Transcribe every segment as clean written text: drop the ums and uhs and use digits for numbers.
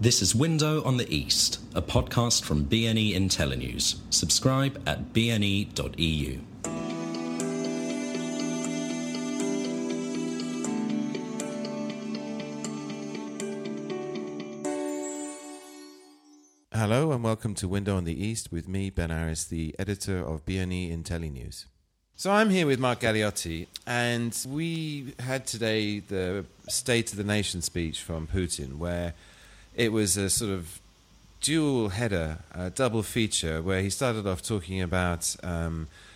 This is Window on the East, a podcast from BNE IntelliNews. Subscribe at bne.eu. Hello and welcome to Window on the East with me, Ben Aris, the editor of BNE IntelliNews. So I'm here with Mark Galeotti, and we had today the State of the Nation speech from Putin, where it was a sort of dual header, a double feature, where he started off talking about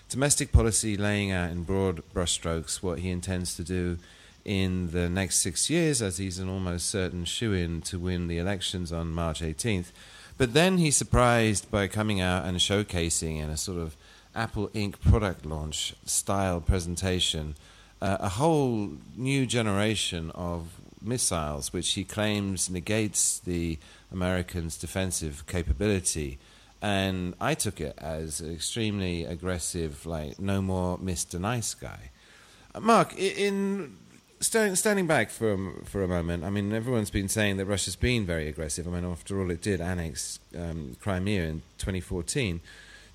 domestic policy, laying out in broad brushstrokes what he intends to do in the next 6 years, as he's an almost certain shoo-in to win the elections on March 18th. But then he's surprised by coming out and showcasing in a sort of Apple Inc. product launch style presentation a whole new generation of missiles, which he claims negates the Americans' defensive capability. And I took it as an extremely aggressive, like, no more Mr. Nice Guy. Mark, standing back for a moment, I mean, everyone's been saying that Russia's been very aggressive. I mean, after all, it did annex Crimea in 2014.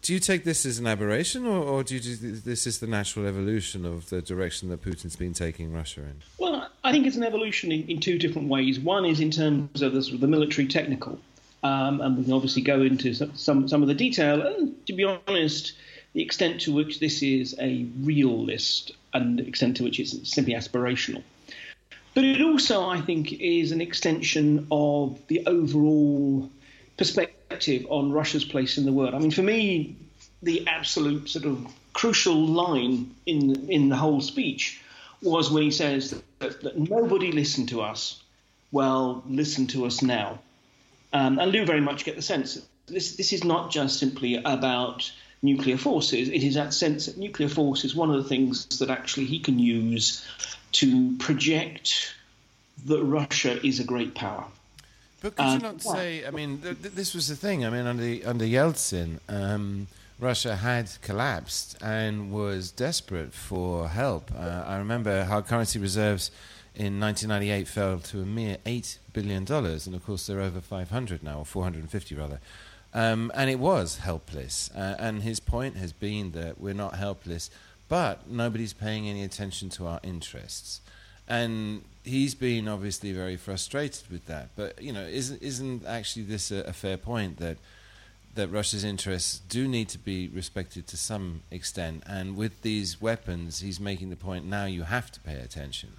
Do you take this as an aberration, or do you this is the natural evolution of the direction that Putin's been taking Russia in? Well, I think it's an evolution in two different ways. One is in terms of the, sort of the military technical, and we can obviously go into some of the detail. And to be honest, the extent to which this is a real list and the extent to which it's simply aspirational. But it also, I think, is an extension of the overall perspective on Russia's place in the world. I mean, for me, the absolute sort of crucial line in the whole speech was when he says that nobody listened to us. Well, listen to us now. And I do very much get the sense that this is not just simply about nuclear forces. It is that sense that nuclear force is one of the things that actually he can use to project that Russia is a great power. But could you not say, I mean, this was the thing. I mean, under Yeltsin, Russia had collapsed and was desperate for help. I remember how currency reserves in 1998 fell to a mere $8 billion. And, of course, they're over 500 now, or 450, rather. And it was helpless. And his point has been that we're not helpless, but nobody's paying any attention to our interests. And he's been obviously very frustrated with that. But, you know, isn't actually this a fair point that Russia's interests do need to be respected to some extent? And with these weapons, he's making the point, now you have to pay attention.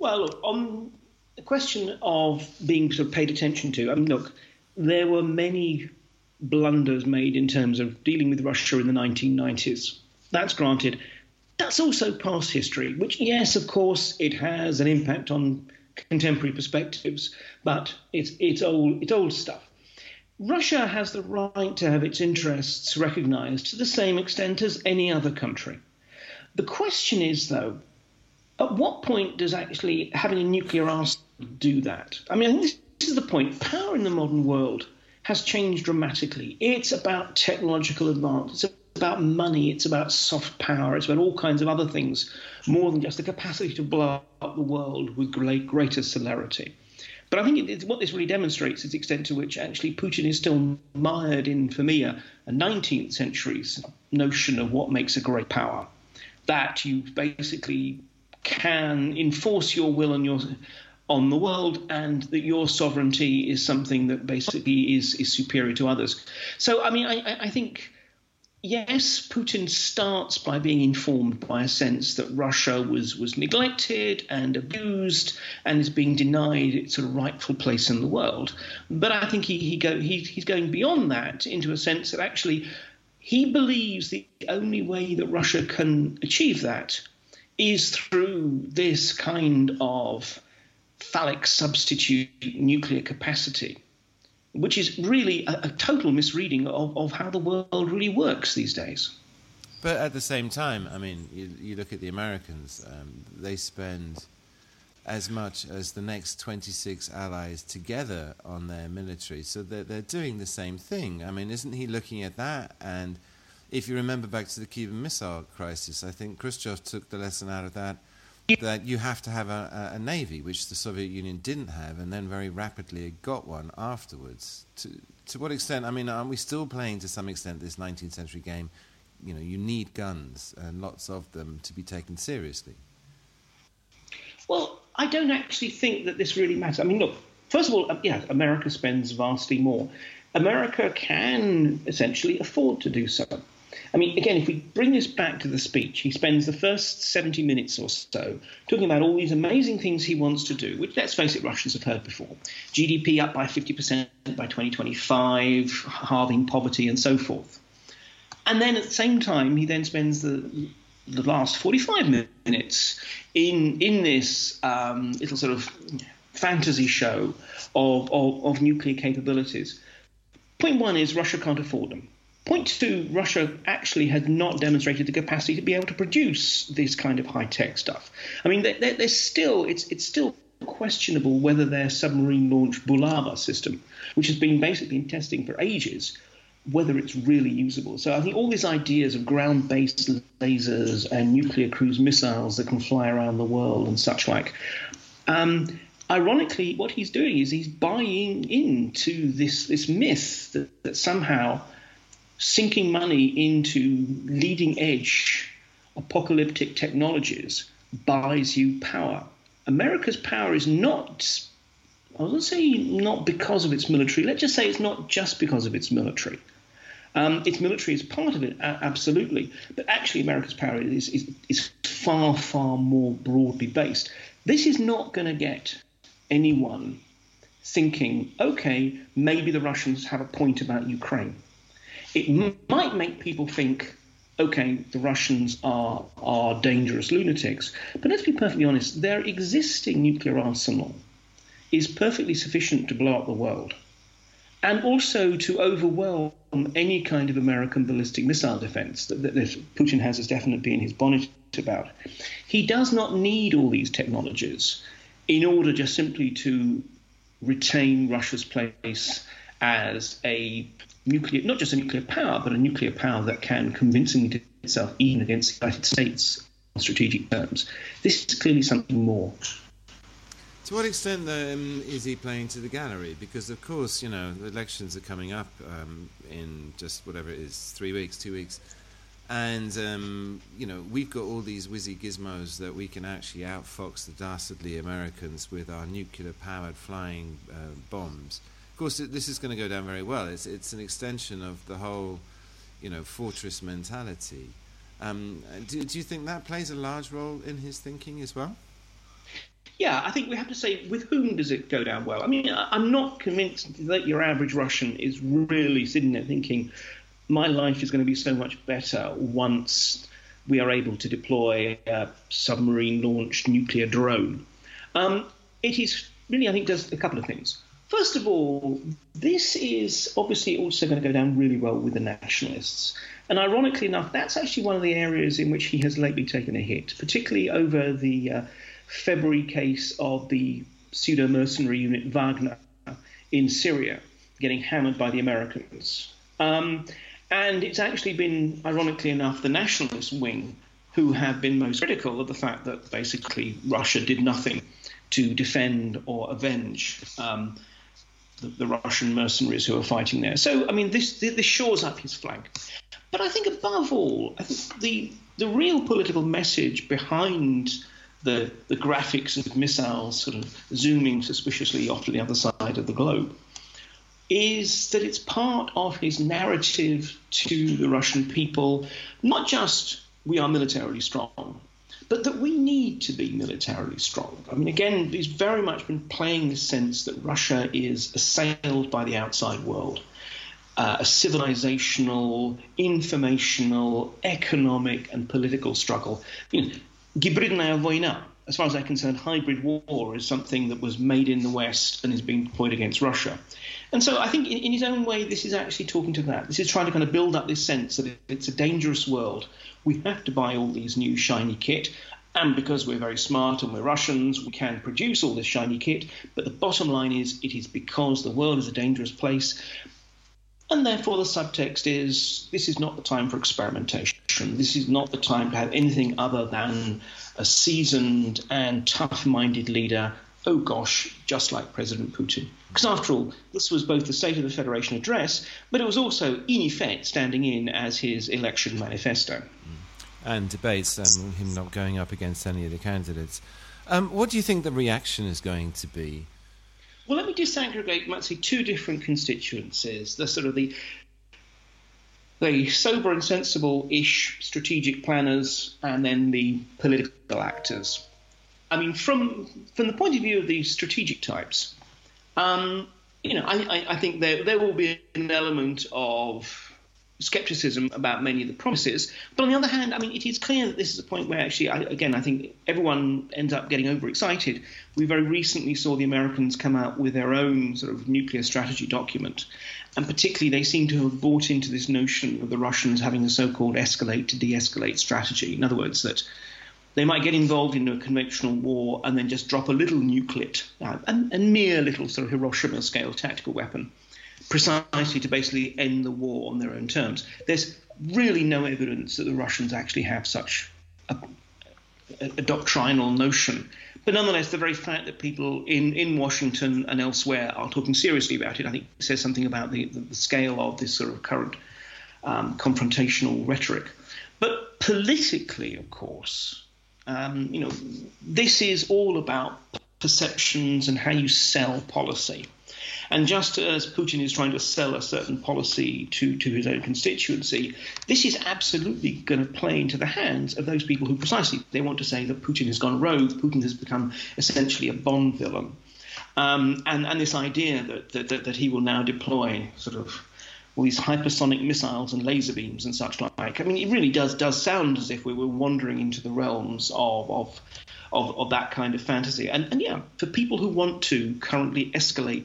Well, look, on the question of being sort of paid attention to, I mean, look, there were many blunders made in terms of dealing with Russia in the 1990s. That's granted. That's also past history, which, yes, of course, it has an impact on contemporary perspectives, but it's old stuff. Russia has the right to have its interests recognised to the same extent as any other country. The question is, though, at what point does actually having a nuclear arsenal do that? I mean, I think this is the point. Power in the modern world has changed dramatically. It's about technological advance. It's about money, it's about soft power, it's about all kinds of other things, more than just the capacity to blow up the world with greater celerity. But I think what this really demonstrates is the extent to which actually Putin is still mired in, for me, a 19th century notion of what makes a great power, that you basically can enforce your will on the world, and that your sovereignty is something that basically is superior to others. So, I mean, I think, yes, Putin starts by being informed by a sense that Russia was neglected and abused and is being denied its sort of rightful place in the world. But I think he's going beyond that into a sense that actually he believes the only way that Russia can achieve that is through this kind of phallic substitute nuclear capacity, which is really a total misreading of how the world really works these days. But at the same time, I mean, you look at the Americans, they spend as much as the next 26 allies together on their military, so they're doing the same thing. I mean, isn't he looking at that? And if you remember back to the Cuban Missile Crisis, I think Khrushchev took the lesson out of that that you have to have a navy, which the Soviet Union didn't have, and then very rapidly it got one afterwards. To what extent, I mean, aren't we still playing to some extent this 19th century game? You know, you need guns and lots of them to be taken seriously. Well, I don't actually think that this really matters. I mean, look, first of all, yeah, America spends vastly more. America can essentially afford to do so. I mean, again, if we bring this back to the speech, he spends the first 70 minutes or so talking about all these amazing things he wants to do, which, let's face it, Russians have heard before. GDP up by 50% by 2025, halving poverty and so forth. And then at the same time, he then spends the last 45 minutes in this little sort of fantasy show of nuclear capabilities. Point one is Russia can't afford them. Point two, Russia actually has not demonstrated the capacity to be able to produce this kind of high-tech stuff. I mean, they're still, it's still questionable whether their submarine-launched Bulava system, which has been basically in testing for ages, whether it's really usable. So I think all these ideas of ground-based lasers and nuclear cruise missiles that can fly around the world and such like, ironically, what he's doing is he's buying into this myth that somehow sinking money into leading-edge apocalyptic technologies buys you power. America's power is not, I wouldn't say not because of its military. Let's just say it's not just because of its military. Its military is part of it, absolutely. But actually America's power is far, far more broadly based. This is not going to get anyone thinking, OK, maybe the Russians have a point about Ukraine. It might make people think, OK, the Russians are dangerous lunatics. But let's be perfectly honest, their existing nuclear arsenal is perfectly sufficient to blow up the world and also to overwhelm any kind of American ballistic missile defense that Putin has as definitely in his bonnet about. He does not need all these technologies in order just simply to retain Russia's place as a nuclear, not just a nuclear power, but a nuclear power that can convincingly defend itself even against the United States on strategic terms. This is clearly something more. To what extent is he playing to the gallery? Because, of course, you know, the elections are coming up in just whatever it is, 3 weeks, 2 weeks. And, you know, we've got all these whizzy gizmos that we can actually outfox the dastardly Americans with our nuclear-powered flying bombs. Of course, this is going to go down very well. It's an extension of the whole, you know, fortress mentality. Do you think that plays a large role in his thinking as well? Yeah, I think we have to say, with whom does it go down well? I mean, I'm not convinced that your average Russian is really sitting there thinking, my life is going to be so much better once we are able to deploy a submarine-launched nuclear drone. It is really, I think, does a couple of things. First of all, this is obviously also going to go down really well with the nationalists. And ironically enough, that's actually one of the areas in which he has lately taken a hit, particularly over the February case of the pseudo-mercenary unit Wagner in Syria getting hammered by the Americans. And it's actually been, ironically enough, the nationalist wing who have been most critical of the fact that basically Russia did nothing to defend or avenge the Russian mercenaries who are fighting there. So, I mean, this shores up his flank. But I think above all, I think the real political message behind the graphics of missiles sort of zooming suspiciously off to the other side of the globe is that it's part of his narrative to the Russian people, not just we are militarily strong, but that we need to be militarily strong. I mean, again, he's very much been playing the sense that Russia is assailed by the outside world, a civilizational, informational, economic and political struggle. You know, Gibridnaya Voina, as far as I'm concerned, hybrid war is something that was made in the West and is being deployed against Russia. And so I think in his own way, this is actually talking to that. This is trying to kind of build up this sense that it's a dangerous world. We have to buy all these new shiny kit. And because we're very smart and we're Russians, we can produce all this shiny kit. But the bottom line is, it is because the world is a dangerous place. And therefore, the subtext is, this is not the time for experimentation. This is not the time to have anything other than a seasoned and tough-minded leader, oh gosh, just like President Putin. Because after all, this was both the State of the Federation address, but it was also, in effect, standing in as his election manifesto. And debates, him not going up against any of the candidates. What do you think the reaction is going to be? Well, let me disaggregate, might say, two different constituencies. The sort of the sober and sensible-ish strategic planners, and then the political actors. I mean, from the point of view of the strategic types, I think there will be an element of scepticism about many of the promises. But on the other hand, I mean, it is clear that this is a point where actually, I think everyone ends up getting overexcited. We very recently saw the Americans come out with their own sort of nuclear strategy document. And particularly, they seem to have bought into this notion of the Russians having a so-called escalate to de-escalate strategy. In other words, that they might get involved in a conventional war and then just drop a little nucleate, a mere little sort of Hiroshima-scale tactical weapon, precisely to basically end the war on their own terms. There's really no evidence that the Russians actually have such a doctrinal notion. But nonetheless, the very fact that people in Washington and elsewhere are talking seriously about it, I think says something about the scale of this sort of current confrontational rhetoric. But politically, of course, this is all about perceptions and how you sell policy. And just as Putin is trying to sell a certain policy to his own constituency, this is absolutely going to play into the hands of those people who precisely they want to say that Putin has gone rogue, Putin has become essentially a Bond villain. And this idea that he will now deploy sort of all these hypersonic missiles and laser beams and such like. I mean, it really does sound as if we were wandering into the realms of that kind of fantasy. And yeah, for people who want to currently escalate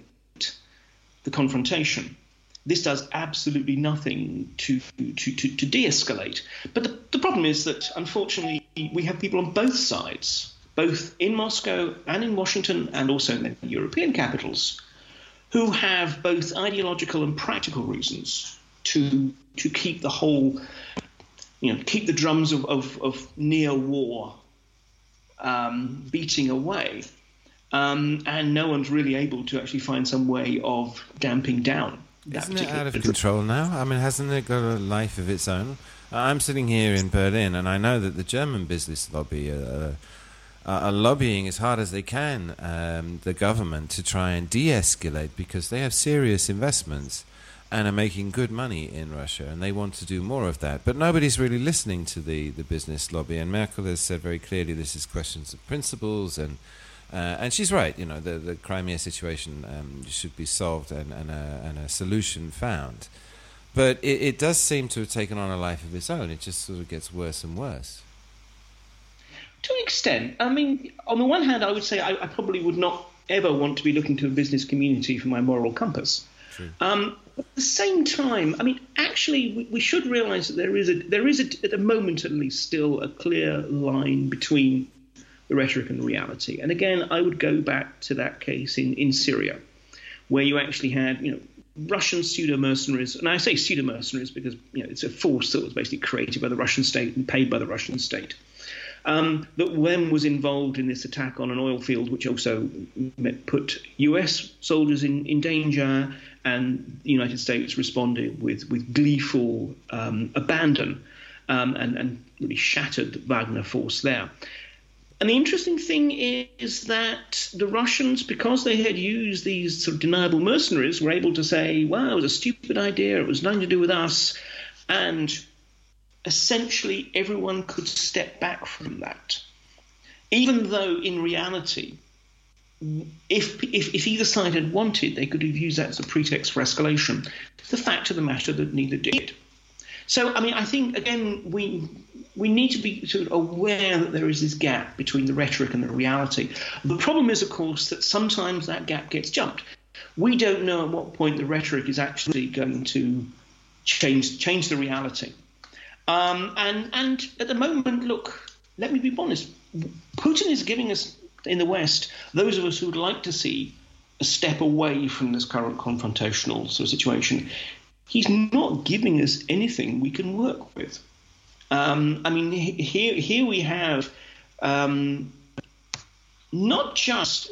the confrontation, this does absolutely nothing to de-escalate. But the problem is that, unfortunately, we have people on both sides, both in Moscow and in Washington and also in the European capitals, who have both ideological and practical reasons to keep the whole, keep the drums of near-war beating away. And no one's really able to actually find some way of damping down. Isn't it out of control now? I mean, hasn't it got a life of its own? I'm sitting here in Berlin, and I know that the German business lobby are lobbying as hard as they can the government to try and de-escalate, because they have serious investments and are making good money in Russia, and they want to do more of that. But nobody's really listening to the business lobby, and Merkel has said very clearly this is questions of principles and she's right, the Crimea situation should be solved and a solution found. But it does seem to have taken on a life of its own. It just sort of gets worse and worse. To an extent. I mean, on the one hand, I would say I probably would not ever want to be looking to a business community for my moral compass. True. But at the same time, I mean, actually, we should realise that there is, at the moment at least, still a clear line between the rhetoric and reality. And again, I would go back to that case in Syria, where you actually had, Russian pseudo-mercenaries, and I say pseudo-mercenaries because, it's a force that was basically created by the Russian state and paid by the Russian state, that then was involved in this attack on an oil field, which also put US soldiers in danger, and the United States responded with gleeful abandon and really shattered the Wagner force there. And the interesting thing is that the Russians, because they had used these sort of deniable mercenaries, were able to say, well, it was a stupid idea, it was nothing to do with us. And essentially everyone could step back from that. Even though in reality, if either side had wanted, they could have used that as a pretext for escalation. The fact of the matter that neither did. So, I mean, I think, again, we need to be sort of aware that there is this gap between the rhetoric and the reality. The problem is, of course, that sometimes that gap gets jumped. We don't know at what point the rhetoric is actually going to change the reality. And at the moment, look, let me be honest, Putin is giving us, in the West, those of us who would like to see a step away from this current confrontational sort of situation, he's not giving us anything we can work with. I mean, here we have not just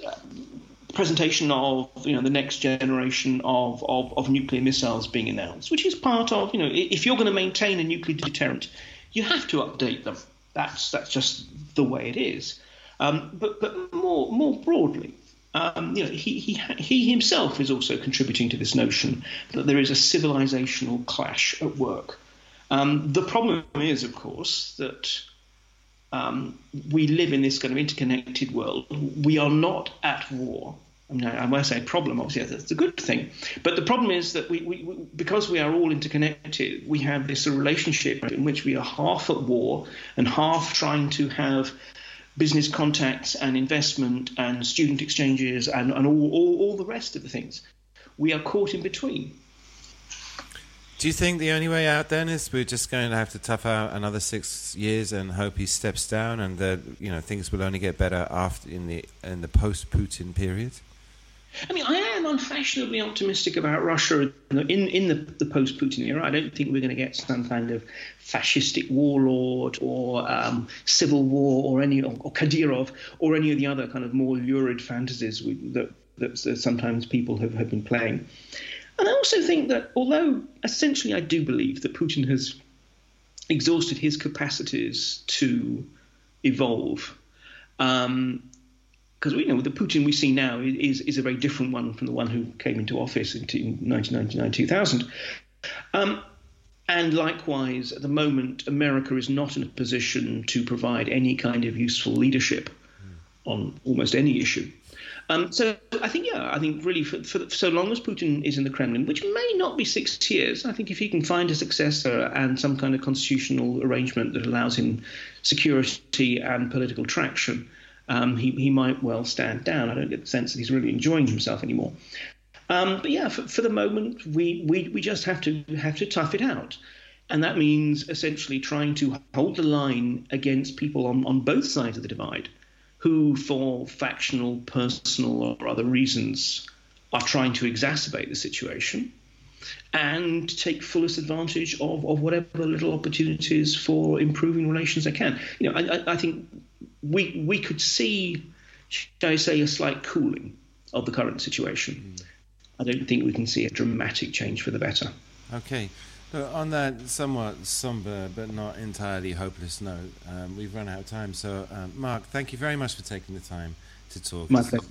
presentation of, you know, the next generation of nuclear missiles being announced, which is part of, you know, if you're going to maintain a nuclear deterrent, you have to update them. That's just the way it is. But more broadly, you know, he himself is also contributing to this notion that there is a civilizational clash at work. The problem is, of course, that we live in this kind of interconnected world. We are not at war. I mean, when I say problem, obviously that's a good thing. But the problem is that we because we are all interconnected, we have this relationship in which we are half at war and half trying to have business contacts and investment and student exchanges and all the rest of the things. We are caught in between. Do you think the only way out then is we're just going to have to tough out another 6 years and hope he steps down, and that, you know, things will only get better after in the post-Putin period? I mean, I am unfashionably optimistic about Russia in the post-Putin era. I don't think we're going to get some kind of fascistic warlord or civil war or Kadyrov or any of the other kind of more lurid fantasies that sometimes people have been playing. And I also think that, although essentially I do believe that Putin has exhausted his capacities to evolve, because we know the Putin we see now is a very different one from the one who came into office in 1999-2000. And likewise, at the moment, America is not in a position to provide any kind of useful leadership on almost any issue. So I think, really for so long as Putin is in the Kremlin, which may not be 6 years, I think if he can find a successor and some kind of constitutional arrangement that allows him security and political traction, he might well stand down. I don't get the sense that he's really enjoying himself anymore. But yeah, for the moment, we just have to tough it out. And that means essentially trying to hold the line against people on both sides of the divide, who, for factional, personal, or other reasons, are trying to exacerbate the situation and take fullest advantage of whatever little opportunities for improving relations they can. You know, I think we could see, shall I say, a slight cooling of the current situation. I don't think we can see a dramatic change for the better. Okay. Look, on that somewhat somber but not entirely hopeless note, we've run out of time. So, Mark, thank you very much for taking the time to talk. My pleasure.